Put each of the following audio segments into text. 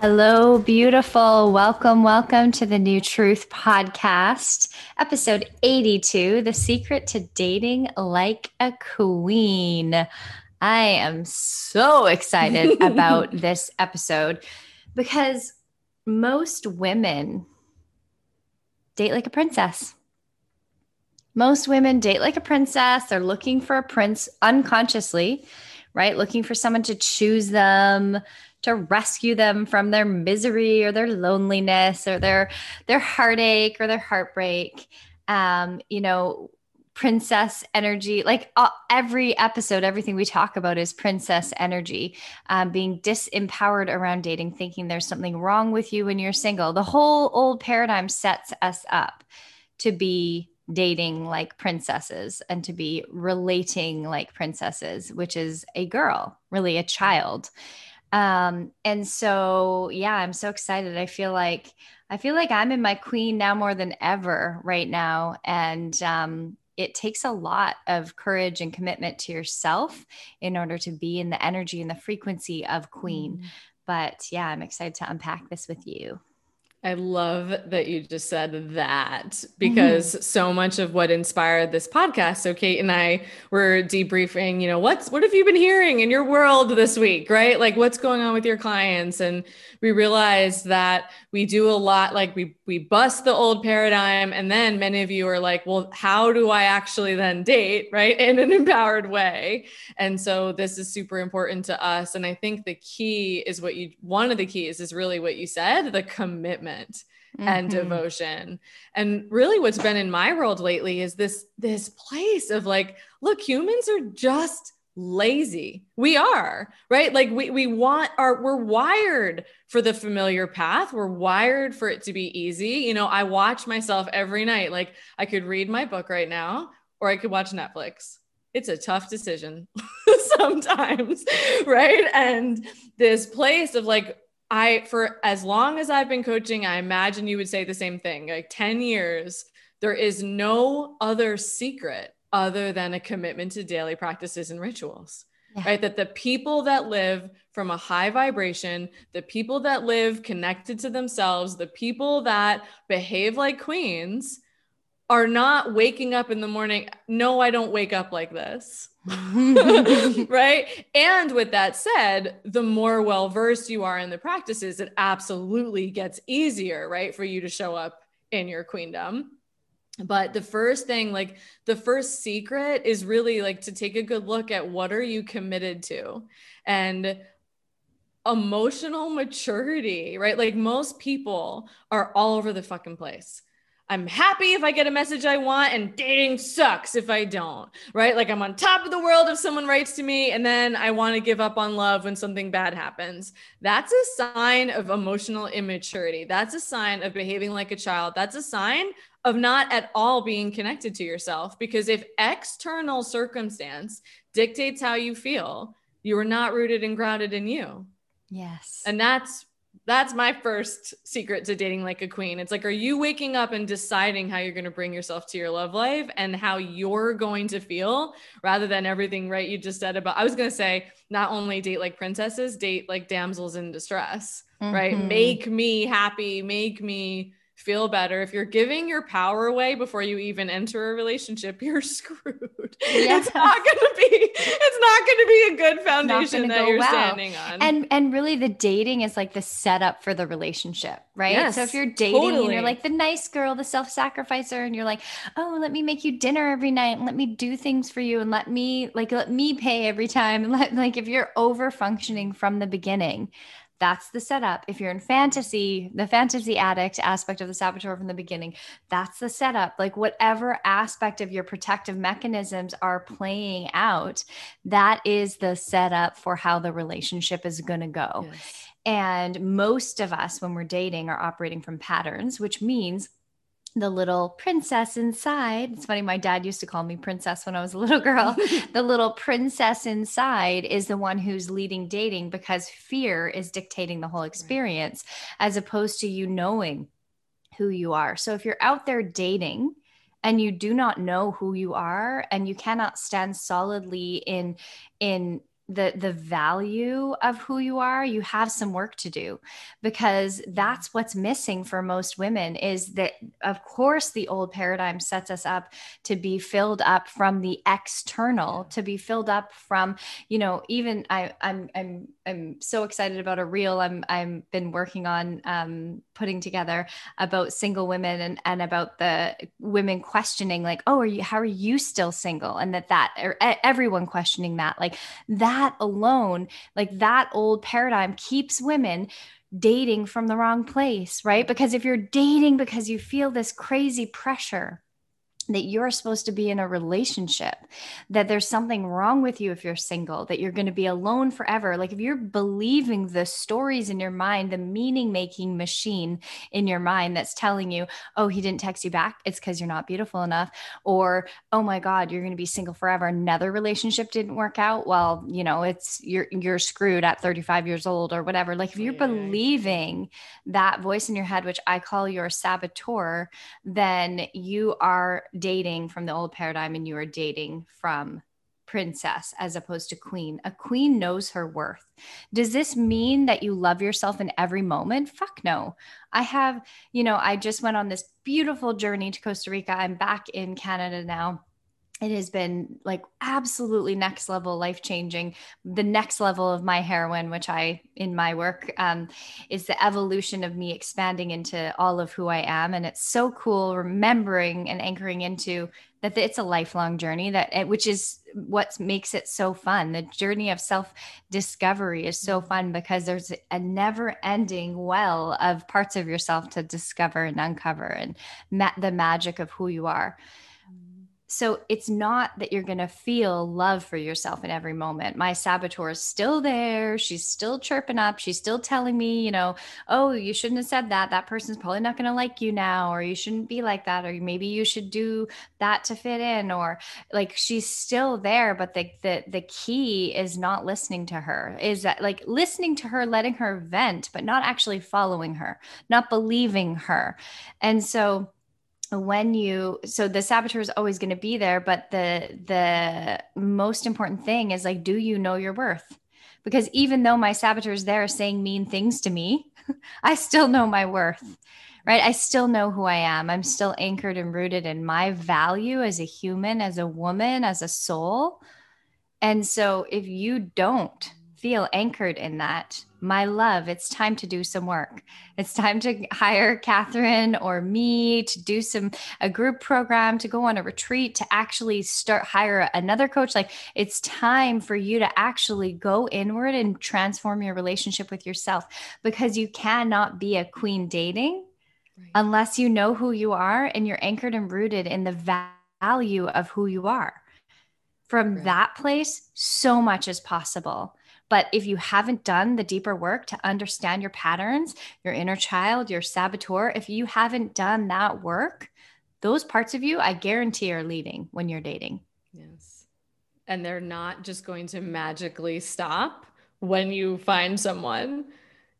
Hello, beautiful. Welcome to the New Truth Podcast, episode 82, The Secret to Dating Like a Queen. I am so excited about this episode because most women date like a princess. Most women date like a princess. They're looking for a prince unconsciously, right? Looking for someone to choose them, to rescue them from their misery or their loneliness or their heartache or their heartbreak. Princess energy, like every episode, everything we talk about is princess energy, being disempowered around dating, thinking there's something wrong with you when you're single. The whole old paradigm sets us up to be dating like princesses and to be relating like princesses, which is a girl, really a child. And so, yeah, I'm so excited. I feel like I'm in my queen now more than ever right now. And, it takes a lot of courage and commitment to yourself in order to be in the energy and the frequency of queen. But yeah, I'm excited to unpack this with you. I love that you just said that, because so much of what inspired this podcast. So Kate and I were debriefing, what have you been hearing in your world this week, right? Like what's going on with your clients? And we realized that we do a lot, like we bust the old paradigm. And then many of you are like, well, how do I actually then date, right? In an empowered way. And so this is super important to us. And I think the key is one of the keys is really what you said, the commitment. And devotion. And really what's been in my world lately is this place of like, look, humans are just lazy. We are, right? Like we're wired for the familiar path. We're wired for it to be easy. I watch myself every night. Like I could read my book right now, or I could watch Netflix. It's a tough decision sometimes, right? And this place of like, for as long as I've been coaching, I imagine you would say the same thing, like 10 years, there is no other secret other than a commitment to daily practices and rituals, right? That the people that live from a high vibration, the people that live connected to themselves, the people that behave like queens are not waking up in the morning. No, I don't wake up like this. Right. And with that said, the more well-versed you are in the practices, it absolutely gets easier, right? For you to show up in your queendom. But the first secret is really like to take a good look at what are you committed to, and emotional maturity, right? Like most people are all over the fucking place. I'm happy if I get a message I want, and dating sucks if I don't, right? Like I'm on top of the world if someone writes to me, and then I want to give up on love when something bad happens. That's a sign of emotional immaturity. That's a sign of behaving like a child. That's a sign of not at all being connected to yourself, because if external circumstance dictates how you feel, you are not rooted and grounded in you. Yes. And that's my first secret to dating like a queen. It's like, are you waking up and deciding how you're going to bring yourself to your love life and how you're going to feel, rather than everything, right? You just said about, I was going to say, not only date like princesses, date like damsels in distress, right? Make me happy, make me feel better. If you're giving your power away before you even enter a relationship, you're screwed. Yeah. It's not going to be a good foundation that you're standing on. And really the dating is like the setup for the relationship, right? Yes, so if you're dating and you're like the nice girl, the self-sacrificer, and you're like, oh, let me make you dinner every night and let me do things for you. And let me pay every time. And if you're over functioning from the beginning, that's the setup. If you're in fantasy, the fantasy addict aspect of the saboteur from the beginning, that's the setup. Like whatever aspect of your protective mechanisms are playing out, that is the setup for how the relationship is going to go. Yes. And most of us when we're dating are operating from patterns, which means the little princess inside. It's funny. My dad used to call me princess when I was a little girl. The little princess inside is the one who's leading dating because fear is dictating the whole experience, right, as opposed to you knowing who you are. So if you're out there dating and you do not know who you are and you cannot stand solidly in the value of who you are, you have some work to do, because that's what's missing for most women is that, of course, the old paradigm sets us up to be filled up from the external, to be filled up from, even I'm so excited about a reel I'm been working on, putting together about single women and about the women questioning like, oh, how are you still single? And or everyone questioning that, like that alone, like that old paradigm keeps women dating from the wrong place, right? Because if you're dating because you feel this crazy pressure that you're supposed to be in a relationship, that there's something wrong with you if you're single, that you're going to be alone forever. Like if you're believing the stories in your mind, the meaning-making machine in your mind that's telling you, oh, he didn't text you back, it's because you're not beautiful enough. Or, oh my God, you're going to be single forever. Another relationship didn't work out. Well, you're screwed at 35 years old or whatever. Like if you're believing that voice in your head, which I call your saboteur, then you are dating from the old paradigm and you are dating from princess as opposed to queen. A queen knows her worth. Does this mean that you love yourself in every moment? Fuck no. I have, I just went on this beautiful journey to Costa Rica. I'm back in Canada now. It has been like absolutely next level, life-changing, the next level of my heroine, which in my work, is the evolution of me expanding into all of who I am. And it's so cool remembering and anchoring into that it's a lifelong journey, which is what makes it so fun. The journey of self-discovery is so fun because there's a never-ending well of parts of yourself to discover and uncover and the magic of who you are. So it's not that you're going to feel love for yourself in every moment. My saboteur is still there. She's still chirping up. She's still telling me, oh, you shouldn't have said that. That person's probably not going to like you now, or you shouldn't be like that, or maybe you should do that to fit in, or like she's still there. But the key is not listening to her, is that like listening to her, letting her vent, but not actually following her, not believing her. And so so the saboteur is always going to be there, but the most important thing is like, do you know your worth? Because even though my saboteur is there saying mean things to me, I still know my worth, right? I still know who I am. I'm still anchored and rooted in my value as a human, as a woman, as a soul. And so if you don't feel anchored in that, my love, it's time to do some work. It's time to hire Catherine or me to do a group program, to go on a retreat, to actually hire another coach. Like it's time for you to actually go inward and transform your relationship with yourself, because you cannot be a queen dating unless you know who you are and you're anchored and rooted in the value of who you are. From that place, so much is possible. But if you haven't done the deeper work to understand your patterns, your inner child, your saboteur, if you haven't done that work, those parts of you, I guarantee, are leading when you're dating. Yes. And they're not just going to magically stop when you find someone,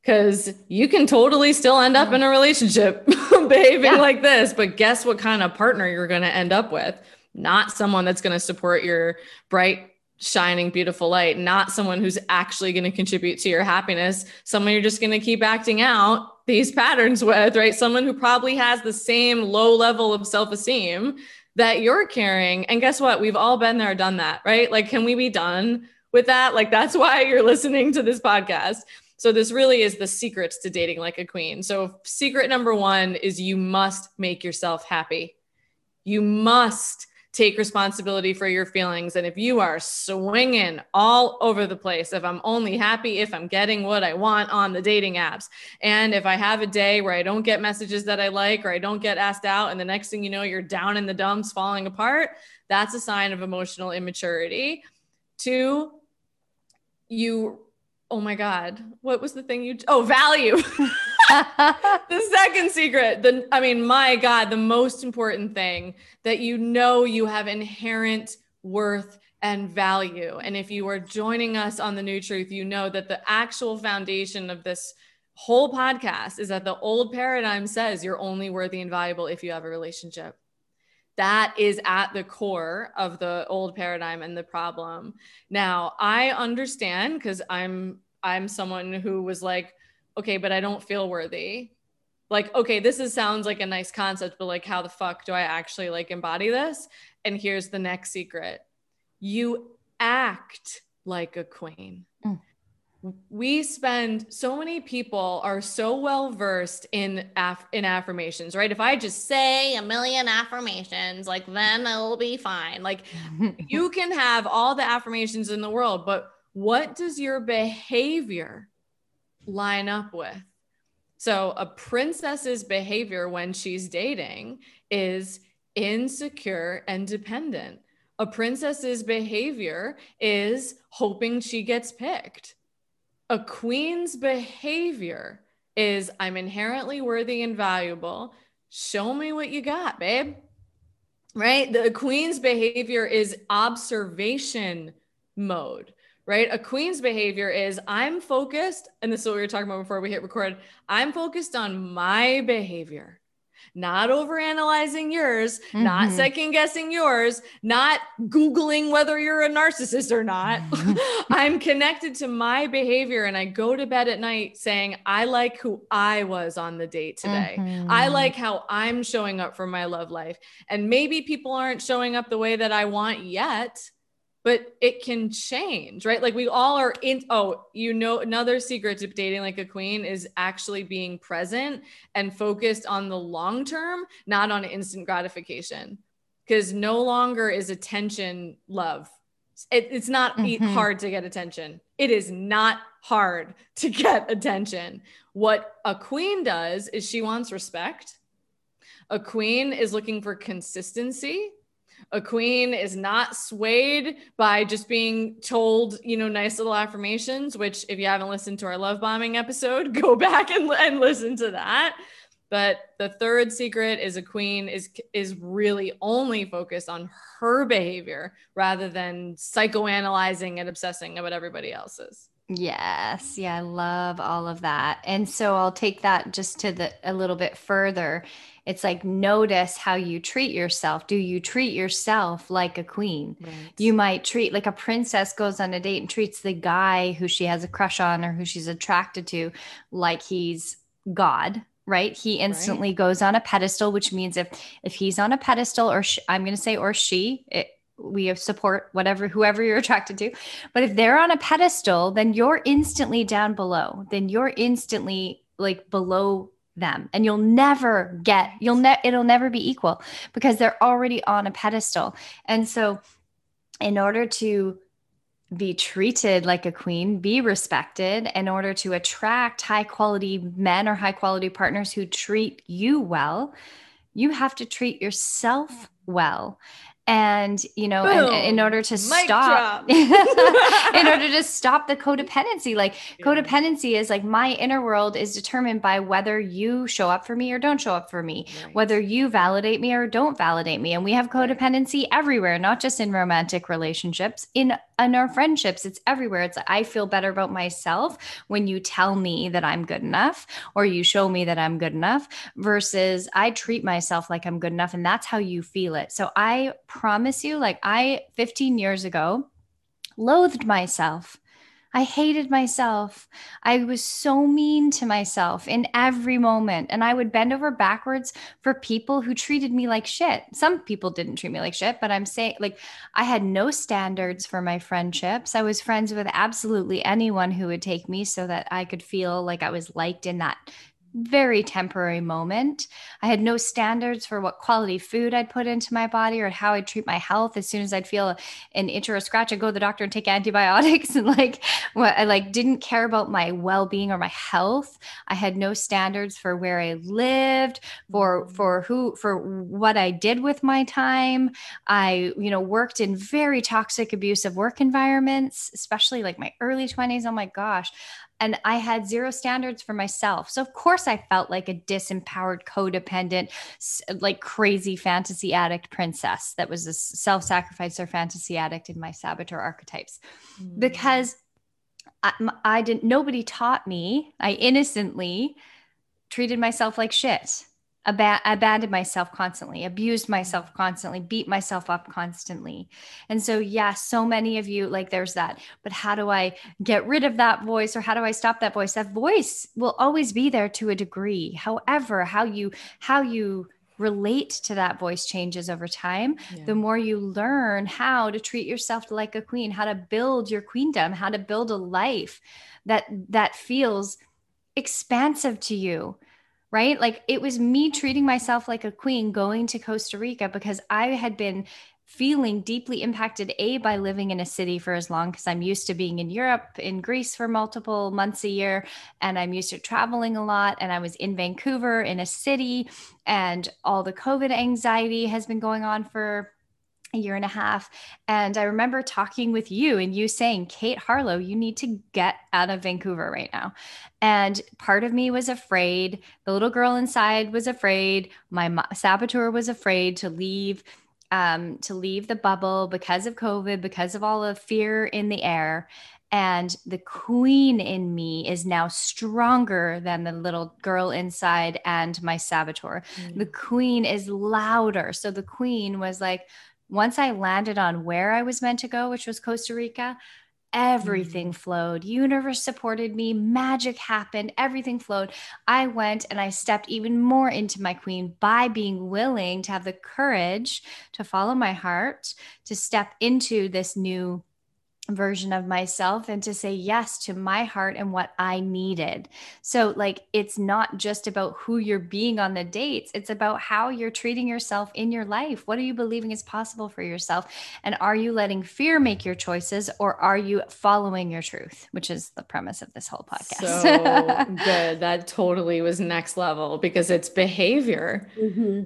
because you can totally still end up in a relationship behaving like this. But guess what kind of partner you're going to end up with? Not someone that's going to support your bright, shining, beautiful light, not someone who's actually going to contribute to your happiness, someone you're just going to keep acting out these patterns with, right? Someone who probably has the same low level of self-esteem that you're carrying. And guess what? We've all been there, done that, right? Like, can we be done with that? Like, that's why you're listening to this podcast. So this really is the secrets to dating like a queen. So secret number one is you must make yourself happy. You must take responsibility for your feelings. And if you are swinging all over the place, if I'm only happy if I'm getting what I want on the dating apps, and if I have a day where I don't get messages that I like, or I don't get asked out, and the next thing you know, you're down in the dumps, falling apart, that's a sign of emotional immaturity. Two, you... Oh my God, what was the thing you, value. The second secret, my God, the most important thing, that you know you have inherent worth and value. And if you are joining us on The New Truth, you know that the actual foundation of this whole podcast is that the old paradigm says you're only worthy and valuable if you have a relationship. That is at the core of the old paradigm and the problem. Now, I understand, because I'm someone who was like, okay, but I don't feel worthy. Like, okay, sounds like a nice concept, but like, how the fuck do I actually like embody this? And here's the next secret. You act like a queen. Mm. So many people are so well-versed in affirmations, right? If I just say a million affirmations, like, then it'll be fine. Like, you can have all the affirmations in the world, but what does your behavior line up with? So a princess's behavior when she's dating is insecure and dependent. A princess's behavior is hoping she gets picked. A queen's behavior is, I'm inherently worthy and valuable. Show me what you got, babe. Right? The queen's behavior is observation mode, right? A queen's behavior is, I'm focused. And this is what we were talking about before we hit record. I'm focused on my behavior, not overanalyzing yours, not second guessing yours, not Googling whether you're a narcissist or not. I'm connected to my behavior, and I go to bed at night saying, I like who I was on the date today. I like how I'm showing up for my love life. And maybe people aren't showing up the way that I want yet, but it can change, right? Like, we all are another secret to dating like a queen is actually being present and focused on the long-term, not on instant gratification. Because no longer is attention love. It's not hard to get attention. It is not hard to get attention. What a queen does is she wants respect. A queen is looking for consistency. A queen is not swayed by just being told, nice little affirmations, which, if you haven't listened to our love bombing episode, go back and listen to that. But the third secret is a queen is really only focused on her behavior rather than psychoanalyzing and obsessing about everybody else's. Yes. Yeah. I love all of that. And so I'll take that just to a little bit further. It's like, notice how you treat yourself. Do you treat yourself like a queen? Right. You might treat, like, a princess goes on a date and treats the guy who she has a crush on or who she's attracted to like he's God, right? He instantly goes on a pedestal, which means if he's on a pedestal, we support whoever you're attracted to. But if they're on a pedestal, then you're instantly down below. Then you're instantly like below them, and it'll never be equal, because they're already on a pedestal. And so, in order to be treated like a queen, be respected, in order to attract high quality men or high quality partners who treat you well, you have to treat yourself well. And, in order to stop the codependency, codependency is like, my inner world is determined by whether you show up for me or don't show up for me, whether you validate me or don't validate me. And we have codependency everywhere, not just in romantic relationships, in our friendships, it's everywhere. It's, I feel better about myself when you tell me that I'm good enough, or you show me that I'm good enough, versus I treat myself like I'm good enough. And that's how you feel it. So I promise you, 15 years ago, loathed myself. I hated myself. I was so mean to myself in every moment. And I would bend over backwards for people who treated me like shit. Some people didn't treat me like shit, but I'm saying, like, I had no standards for my friendships. I was friends with absolutely anyone who would take me so that I could feel like I was liked in that very temporary moment. I had no standards for what quality food I'd put into my body or how I'd treat my health. As soon as I'd feel an itch or a scratch, I'd go to the doctor and take antibiotics. And I didn't care about my well-being or my health. I had no standards for where I lived, for what I did with my time. I, worked in very toxic, abusive work environments, especially like my early 20s. Oh my gosh. And I had zero standards for myself. So of course I felt like a disempowered, codependent, like crazy fantasy addict princess that was a self-sacrificer fantasy addict in my saboteur archetypes, because nobody taught me. I innocently treated myself like shit, abandoned myself constantly, abused myself constantly, beat myself up constantly. And so, yeah, so many of you, like, there's that, but how do I get rid of that voice, or how do I stop that voice? That voice will always be there to a degree. However, how you relate to that voice changes over time. Yeah. The more you learn how to treat yourself like a queen, how to build your queendom, how to build a life that feels expansive to you. Right? Like, it was me treating myself like a queen going to Costa Rica because I had been feeling deeply impacted, by living in a city for as long, because I'm used to being in Europe, in Greece for multiple months a year, and I'm used to traveling a lot. And I was in Vancouver in a city, and all the COVID anxiety has been going on for a year and a half. And I remember talking with you and you saying, Kate Harlow, you need to get out of Vancouver right now. And part of me was afraid. The little girl inside was afraid. My saboteur was afraid to leave the bubble because of COVID, because of all the fear in the air. And the queen in me is now stronger than the little girl inside and my saboteur. Mm-hmm. The queen is louder. So the queen was like, once I landed on where I was meant to go, which was Costa Rica, everything flowed. Universe supported me. Magic happened. Everything flowed. I went and I stepped even more into my queen by being willing to have the courage to follow my heart, to step into this new version of myself and to say yes to my heart and what I needed. So, like, it's not just about who you're being on the dates. It's about how you're treating yourself in your life. What are you believing is possible for yourself? And are you letting fear make your choices, or are you following your truth, which is the premise of this whole podcast? So good. That totally was next level, because it's behavior,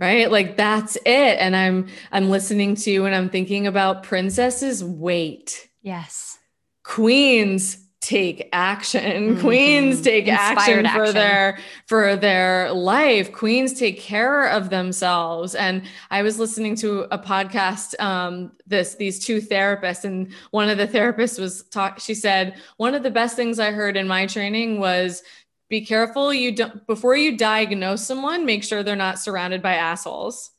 right? Like, that's it. And I'm listening to you and I'm thinking about princesses wait. Yes. Queens take action. Queens take action for their life. Queens take care of themselves. And I was listening to a podcast, these two therapists, and one of the therapists she said, one of the best things I heard in my training was, be careful before you diagnose someone, make sure they're not surrounded by assholes.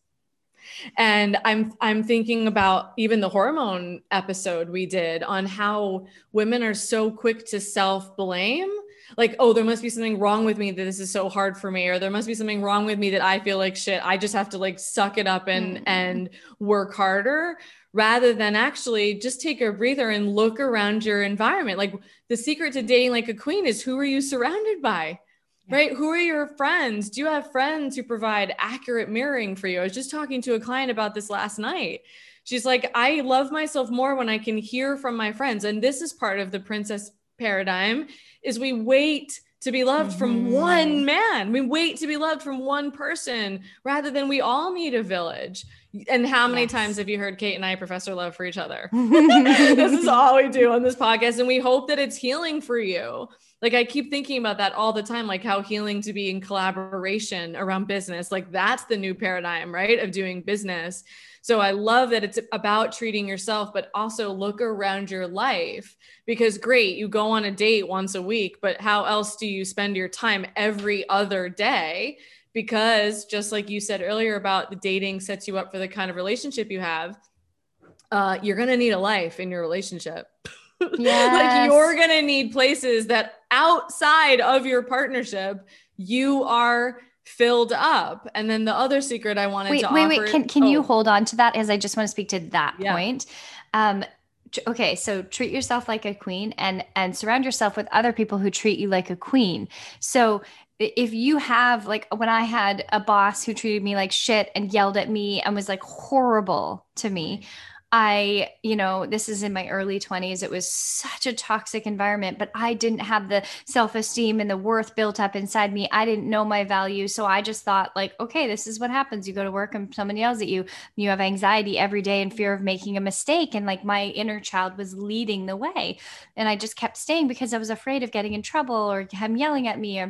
And I'm thinking about even the hormone episode we did on how women are so quick to self-blame. Like, oh, there must be something wrong with me that this is so hard for me, or there must be something wrong with me that I feel like shit. I just have to, like, suck it up and work harder, rather than actually just take a breather and look around your environment. Like, the secret to dating like a queen is, who are you surrounded by? Right? Who are your friends? Do you have friends who provide accurate mirroring for you? I was just talking to a client about this last night. She's like, I love myself more when I can hear from my friends. And this is part of the princess paradigm, is we wait to be loved from one man. We wait to be loved from one person, rather than we all need a village. And how many times have you heard Kate and I profess our love for each other? This is all we do on this podcast. And we hope that it's healing for you. Like, I keep thinking about that all the time, like, how healing to be in collaboration around business. Like, that's the new paradigm, right, of doing business. So I love that it's about treating yourself, but also look around your life, because great, you go on a date once a week, but how else do you spend your time every other day? Because just like you said earlier about the dating sets you up for the kind of relationship you have, you're going to need a life in your relationship. Yes. Like you're going to need places that outside of your partnership, you are filled up. And then the other secret I wanted to offer. Wait. Can you hold on to that? As I just want to speak to that point. Okay. So treat yourself like a queen and surround yourself with other people who treat you like a queen. So if you have, like when I had a boss who treated me like shit and yelled at me and was like horrible to me, I, you know, this is in my early 20s. It was such a toxic environment, but I didn't have the self-esteem and the worth built up inside me. I didn't know my value. So I just thought like, okay, this is what happens. You go to work and someone yells at you. You have anxiety every day and fear of making a mistake. And like my inner child was leading the way. And I just kept staying because I was afraid of getting in trouble or him yelling at me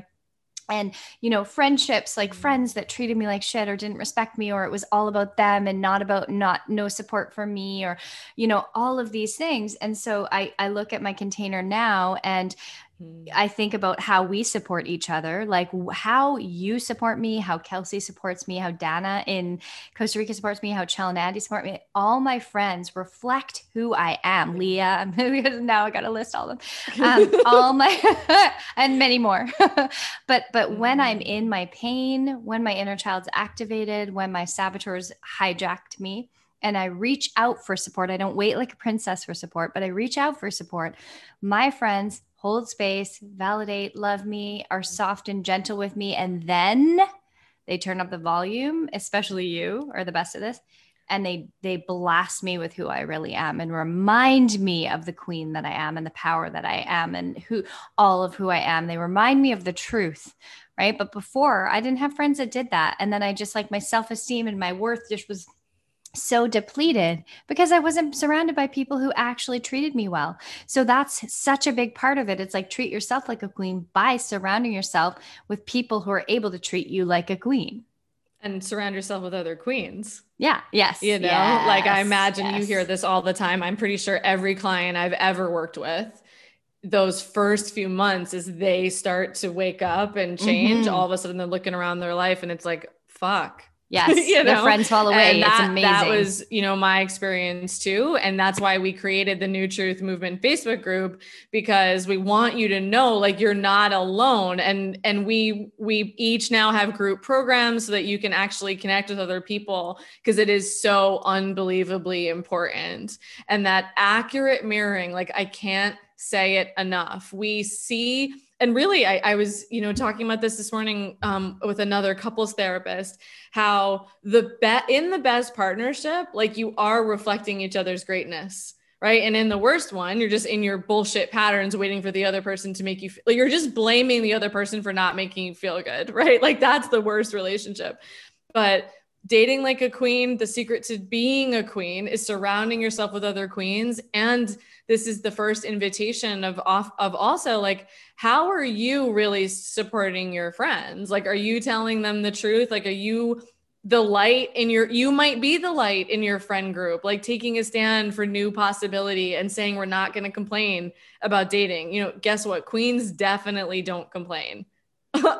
and, you know, friendships, like friends that treated me like shit or didn't respect me, or it was all about them and not about no support for me, or, you know, all of these things. And so I look at my container now and I think about how we support each other, like how you support me, how Kelsey supports me, how Dana in Costa Rica supports me, how Chell and Andy support me. All my friends reflect who I am. Leah, now I got to list all of them. All my, and many more. But when I'm in my pain, when my inner child's activated, when my saboteurs hijacked me, and I reach out for support, I don't wait like a princess for support, but I reach out for support. My friends hold space, validate, love me, are soft and gentle with me. And then they turn up the volume, especially you are the best at this. And they blast me with who I really am and remind me of the queen that I am and the power that I am and all of who I am. They remind me of the truth, right? But before I didn't have friends that did that. And then I just like my self-esteem and my worth just was so depleted because I wasn't surrounded by people who actually treated me well. So that's such a big part of it. It's like treat yourself like a queen by surrounding yourself with people who are able to treat you like a queen. And surround yourself with other queens. Yeah. Yes. You know, yes. Like I imagine yes. You hear this all the time. I'm pretty sure every client I've ever worked with, those first few months as they start to wake up and change, all of a sudden they're looking around their life and it's like, fuck. Yes. You know? Their friends fall away. It's amazing. That was, you know, my experience too. And that's why we created the New Truth Movement Facebook group, because we want you to know, like, you're not alone. And we each now have group programs so that you can actually connect with other people, because it is so unbelievably important. And that accurate mirroring, like, I can't say it enough. We see, and really I was, you know, talking about this morning with another couples therapist, how in the best partnership, like, you are reflecting each other's greatness, right? And in the worst one, you're just in your bullshit patterns, waiting for the other person to make you feel, like, you're just blaming the other person for not making you feel good, right? Like, that's the worst relationship. But dating like a queen, the secret to being a queen is surrounding yourself with other queens. And this is the first invitation of also, like, how are you really supporting your friends? Like, are you telling them the truth? Like, are you the light in you might be the light in your friend group, like taking a stand for new possibility and saying, we're not going to complain about dating. You know, guess what? Queens definitely don't complain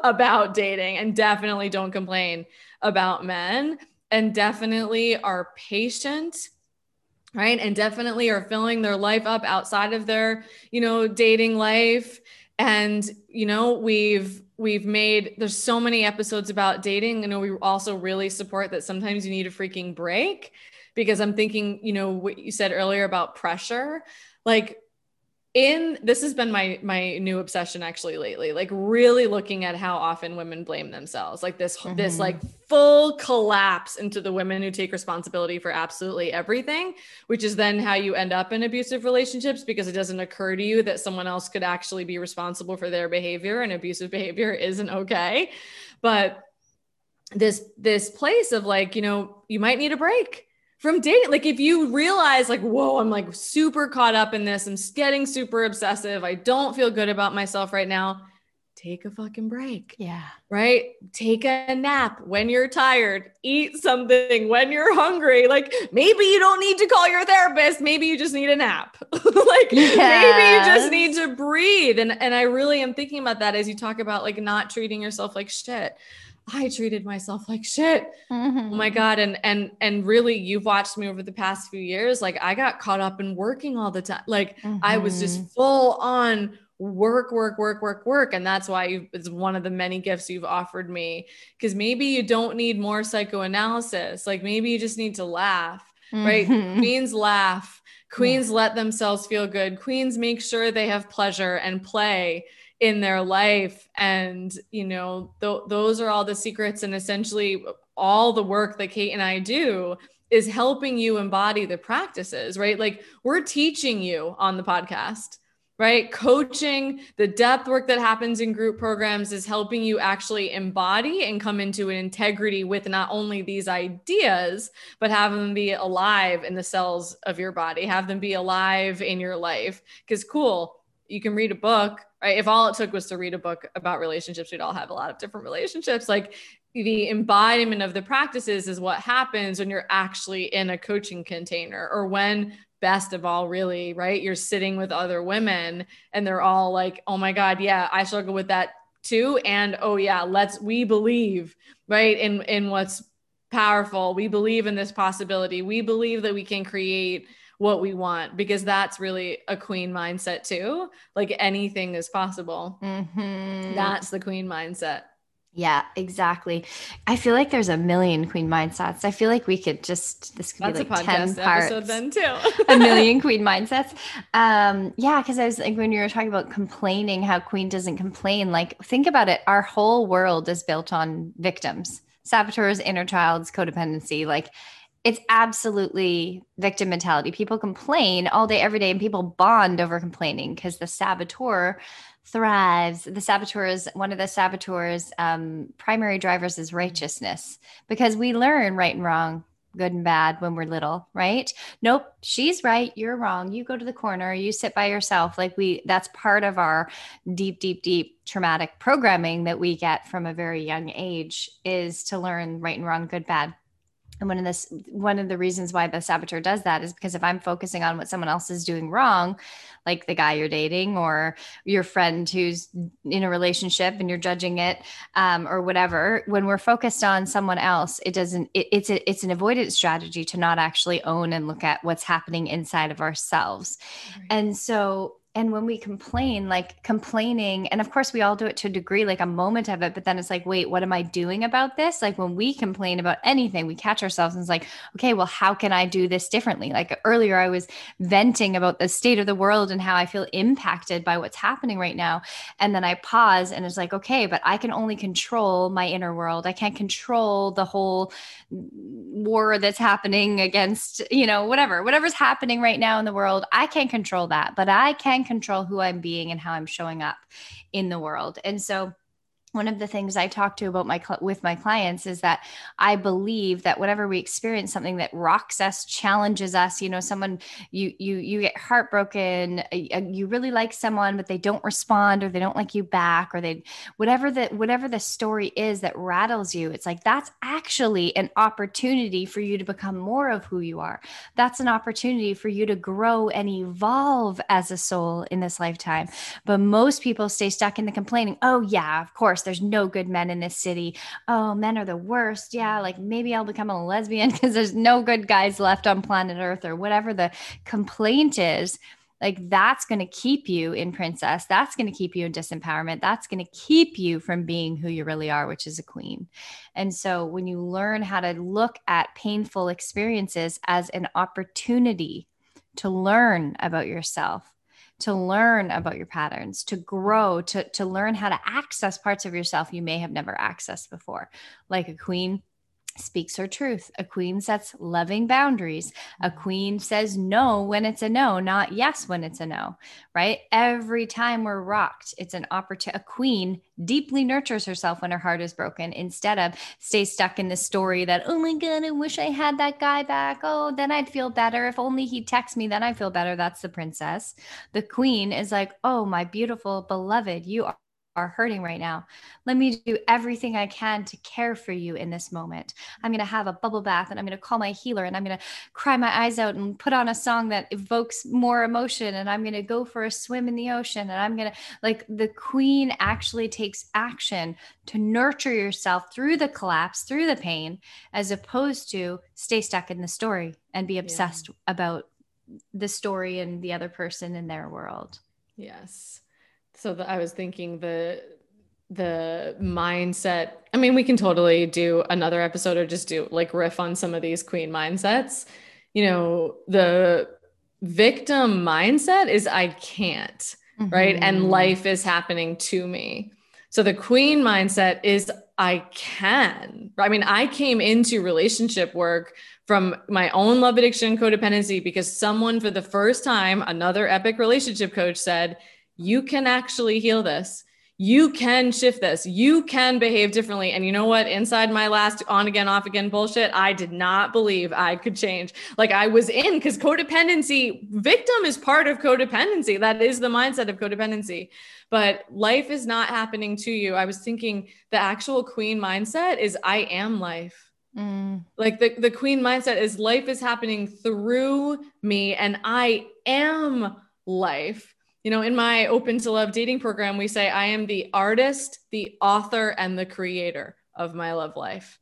about dating, and definitely don't complain about men, and definitely are patient, right? And definitely are filling their life up outside of their, you know, dating life. And, you know, we've made, there's so many episodes about dating. You know, we also really support that sometimes you need a freaking break, because I'm thinking, you know, what you said earlier about pressure, like, this has been my new obsession actually lately, like really looking at how often women blame themselves, like this like full collapse into the women who take responsibility for absolutely everything, which is then how you end up in abusive relationships, because it doesn't occur to you that someone else could actually be responsible for their behavior, and abusive behavior isn't okay. But this place of, like, you know, you might need a break from dating. Like, if you realize, like, whoa, I'm like super caught up in this, I'm getting super obsessive, I don't feel good about myself right now, take a fucking break. Yeah. Right? Take a nap when you're tired, eat something when you're hungry. Like, maybe you don't need to call your therapist. Maybe you just need a nap. Like, yes. Maybe you just need to breathe. And I really am thinking about that as you talk about, like, not treating yourself like shit. I treated myself like shit. Mm-hmm. Oh my God. And really, you've watched me over the past few years. Like, I got caught up in working all the time. Like, mm-hmm. I was just full on work. And that's why it's one of the many gifts you've offered me. Cause maybe you don't need more psychoanalysis. Like, maybe you just need to laugh, right? Mm-hmm. Queens laugh. Queens let themselves feel good. Queens make sure they have pleasure and play in their life. And, you know, those are all the secrets. And essentially all the work that Kate and I do is helping you embody the practices, right? Like, we're teaching you on the podcast, right? Coaching, the depth work that happens in group programs is helping you actually embody and come into an integrity with not only these ideas, but have them be alive in the cells of your body, have them be alive in your life. Because you can read a book, right? If all it took was to read a book about relationships, we'd all have a lot of different relationships. Like, the embodiment of the practices is what happens when you're actually in a coaching container, or when, best of all, really, right, you're sitting with other women and they're all like, oh my God, yeah, I struggle with that too. And oh yeah, we believe, right, in what's powerful. We believe in this possibility. We believe that we can create what we want, because that's really a queen mindset too. Like, anything is possible. Mm-hmm. That's the queen mindset. Yeah, exactly. I feel like there's a million queen mindsets. I feel like this could be like 10 parts. That's a podcast episode then too. A million queen mindsets. Yeah. Cause I was like, when you were talking about complaining, how queen doesn't complain, like, think about it. Our whole world is built on victims, saboteurs, inner childs, codependency. Like, it's absolutely victim mentality. People complain all day, every day, and people bond over complaining because the saboteur thrives. One of the saboteurs' primary drivers is righteousness, because we learn right and wrong, good and bad, when we're little, right? Nope. She's right. You're wrong. You go to the corner, you sit by yourself. Like, that's part of our deep, deep, deep traumatic programming that we get from a very young age, is to learn right and wrong, good, bad. And one of the reasons why the saboteur does that is because if I'm focusing on what someone else is doing wrong, like the guy you're dating or your friend who's in a relationship and you're judging it, or whatever, when we're focused on someone else, it's an avoidance strategy to not actually own and look at what's happening inside of ourselves. Right. And when we complain, like, complaining, and of course we all do it to a degree, like a moment of it, but then it's like, wait, what am I doing about this? Like, when we complain about anything, we catch ourselves and it's like, okay, well, how can I do this differently? Like, earlier I was venting about the state of the world and how I feel impacted by what's happening right now. And then I pause and it's like, okay, but I can only control my inner world. I can't control the whole war that's happening against, you know, whatever's happening right now in the world. I can't control that, but I can control who I'm being and how I'm showing up in the world. And so one of the things I talk to with my clients is that I believe that whenever we experience something that rocks us, challenges us, you know, someone, you get heartbroken, you really like someone, but they don't respond, or they don't like you back, or whatever the story is that rattles you, it's like, that's actually an opportunity for you to become more of who you are. That's an opportunity for you to grow and evolve as a soul in this lifetime. But most people stay stuck in the complaining. Oh yeah, of course. There's no good men in this city. Oh, men are the worst. Yeah. Like, maybe I'll become a lesbian because there's no good guys left on planet Earth, or whatever the complaint is. Like, that's going to keep you in princess. That's going to keep you in disempowerment. That's going to keep you from being who you really are, which is a queen. And so when you learn how to look at painful experiences as an opportunity to learn about yourself, to learn about your patterns, to grow, to learn how to access parts of yourself you may have never accessed before. Like, a queen speaks her truth. A queen sets loving boundaries. A queen says no when it's a no, not yes when it's a no, right? Every time we're rocked, it's an opportunity. A queen deeply nurtures herself when her heart is broken, instead of stay stuck in the story that, oh my God, I wish I had that guy back. Oh, then I'd feel better. If only he texts me, then I feel better. That's the princess. The queen is like, oh, my beautiful beloved, you are are hurting right now. Let me do everything I can to care for you in this moment. I'm going to have a bubble bath and I'm going to call my healer and I'm going to cry my eyes out and put on a song that evokes more emotion. And I'm going to go for a swim in the ocean. And I'm going to, like, the queen actually takes action to nurture yourself through the collapse, through the pain, as opposed to stay stuck in the story and be obsessed about the story and the other person in their world. Yes. So I was thinking the mindset, I mean, we can totally do another episode or just do like riff on some of these queen mindsets. You know, the victim mindset is I can't, right? And life is happening to me. So the queen mindset is I can. I mean, I came into relationship work from my own love addiction codependency because someone for the first time, another epic relationship coach said, you can actually heal this. You can shift this. You can behave differently. And you know what? Inside my last on again, off again bullshit, I did not believe I could change. Like I was in, because codependency, victim is part of codependency. That is the mindset of codependency. But life is not happening to you. I was thinking the actual queen mindset is I am life. Like the queen mindset is life is happening through me and I am life. You know, in my Open to Love dating program, we say, I am the artist, the author, and the creator of my love life,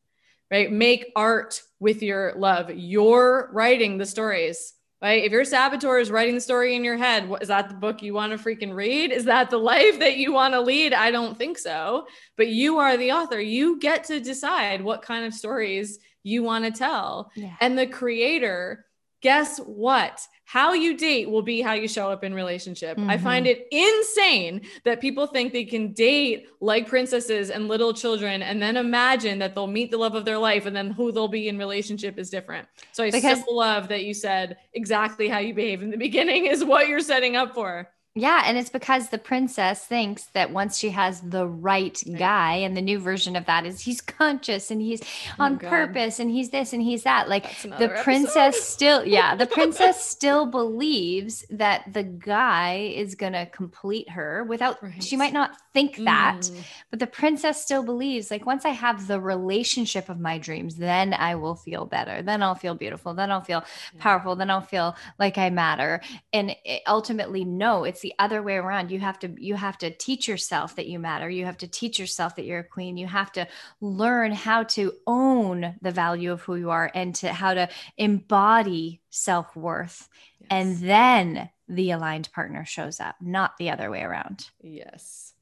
right? Make art with your love. You're writing the stories, right? If your saboteur is writing the story in your head, is that the book you want to freaking read? Is that the life that you want to lead? I don't think so, but you are the author. You get to decide what kind of stories you want to tell. Yeah. And the creator, guess what? How you date will be how you show up in relationship. I find it insane that people think they can date like princesses and little children and then imagine that they'll meet the love of their life and then who they'll be in relationship is different. So I love that you said exactly how you behave in the beginning is what you're setting up for. Yeah. And it's because the princess thinks that once she has the right guy, and the new version of that is he's conscious and he's on purpose and he's this and he's that. Like the princess the princess still believes that the guy is going to complete her without, she might not think that, but the princess still believes like once I have the relationship of my dreams, then I will feel better. Then I'll feel beautiful. Then I'll feel powerful. Then I'll feel like I matter. And ultimately, no, it's the other way around. You have to teach yourself that you matter. You have to teach yourself that you're a queen. You have to learn how to own the value of who you are and to how to embody self-worth. Yes. And then the aligned partner shows up, not the other way around. Yes.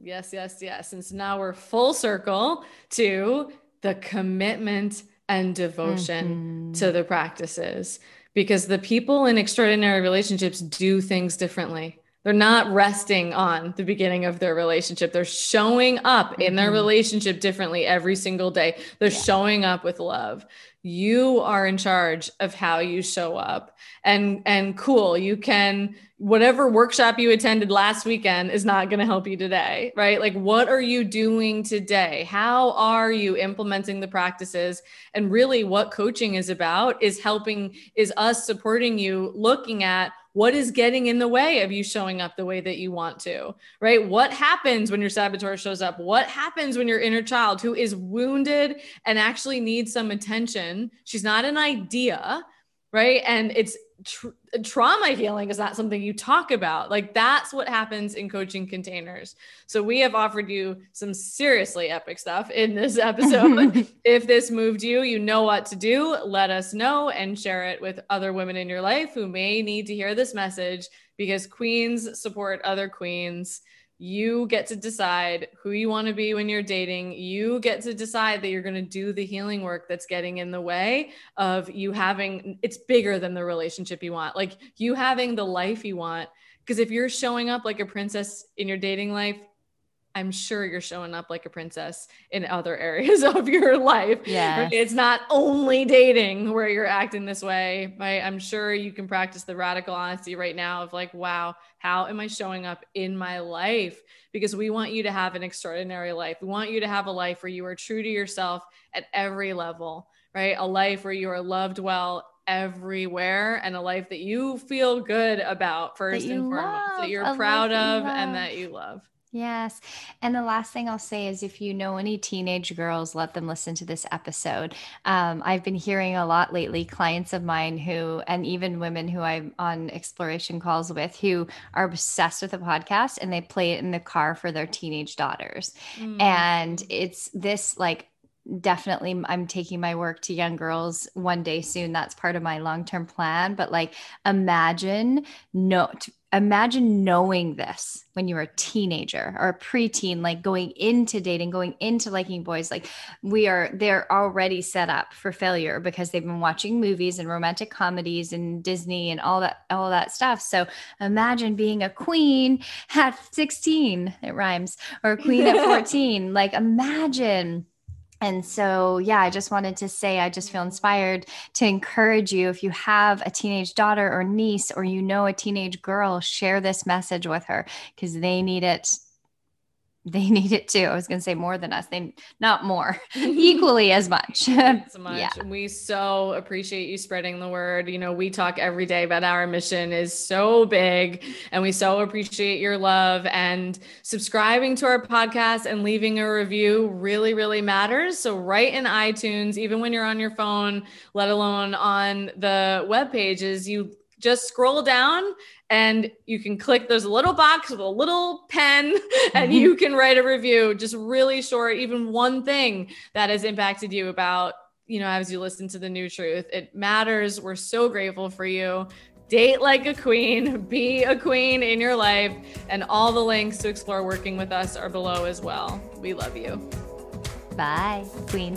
Yes, yes, yes. And so now we're full circle to the commitment and devotion to the practices, because the people in extraordinary relationships do things differently. They're not resting on the beginning of their relationship. They're showing up in their relationship differently every single day. They're showing up with love. You are in charge of how you show up, and cool. You can, whatever workshop you attended last weekend is not going to help you today, right? Like, what are you doing today? How are you implementing the practices? And really what coaching is about is helping, is us supporting you, looking at what is getting in the way of you showing up the way that you want to, right? What happens when your saboteur shows up? What happens when your inner child, who is wounded and actually needs some attention, she's not an idea, right? And it's trauma healing is not something you talk about. Like that's what happens in coaching containers. So we have offered you some seriously epic stuff in this episode. If this moved you, you know what to do. Let us know and share it with other women in your life who may need to hear this message, because queens support other queens. You get to decide who you want to be when you're dating. You get to decide that you're going to do the healing work that's getting in the way of you having, it's bigger than the relationship you want, like you having the life you want. Because if you're showing up like a princess in your dating life, I'm sure you're showing up like a princess in other areas of your life. Yeah. It's not only dating where you're acting this way, right? I'm sure you can practice the radical honesty right now of like, wow, how am I showing up in my life? Because we want you to have an extraordinary life. We want you to have a life where you are true to yourself at every level, right? A life where you are loved well everywhere, and a life that you feel good about first and foremost, that you're proud of and that you love. Yes. And the last thing I'll say is if you know any teenage girls, let them listen to this episode. I've been hearing a lot lately, clients of mine who, and even women who I'm on exploration calls with, who are obsessed with the podcast and they play it in the car for their teenage daughters. Mm. And it's this like, definitely I'm taking my work to young girls one day soon. That's part of my long-term plan, but like imagine knowing this when you were a teenager or a preteen, like going into dating, going into liking boys, like they're already set up for failure because they've been watching movies and romantic comedies and Disney and all that stuff. So imagine being a queen at 16, it rhymes, or a queen at 14, like imagine. And so, yeah, I just wanted to say, I just feel inspired to encourage you, if you have a teenage daughter or niece, or you know a teenage girl, share this message with her because they need it. They need it too. I was going to say more than us. Not more, equally as much. Yeah. We so appreciate you spreading the word. You know, we talk every day about our mission is so big, and we so appreciate your love, and subscribing to our podcast and leaving a review really, really matters. So write in iTunes, even when you're on your phone, let alone on the web pages, you just scroll down and you can click, there's a little box with a little pen and you can write a review, just really short, even one thing that has impacted you about, you know, as you listen to The New Truth. It matters. We're so grateful for you. Date like a queen, be a queen in your life, and all the links to explore working with us are below as well. We love you. Bye, queen.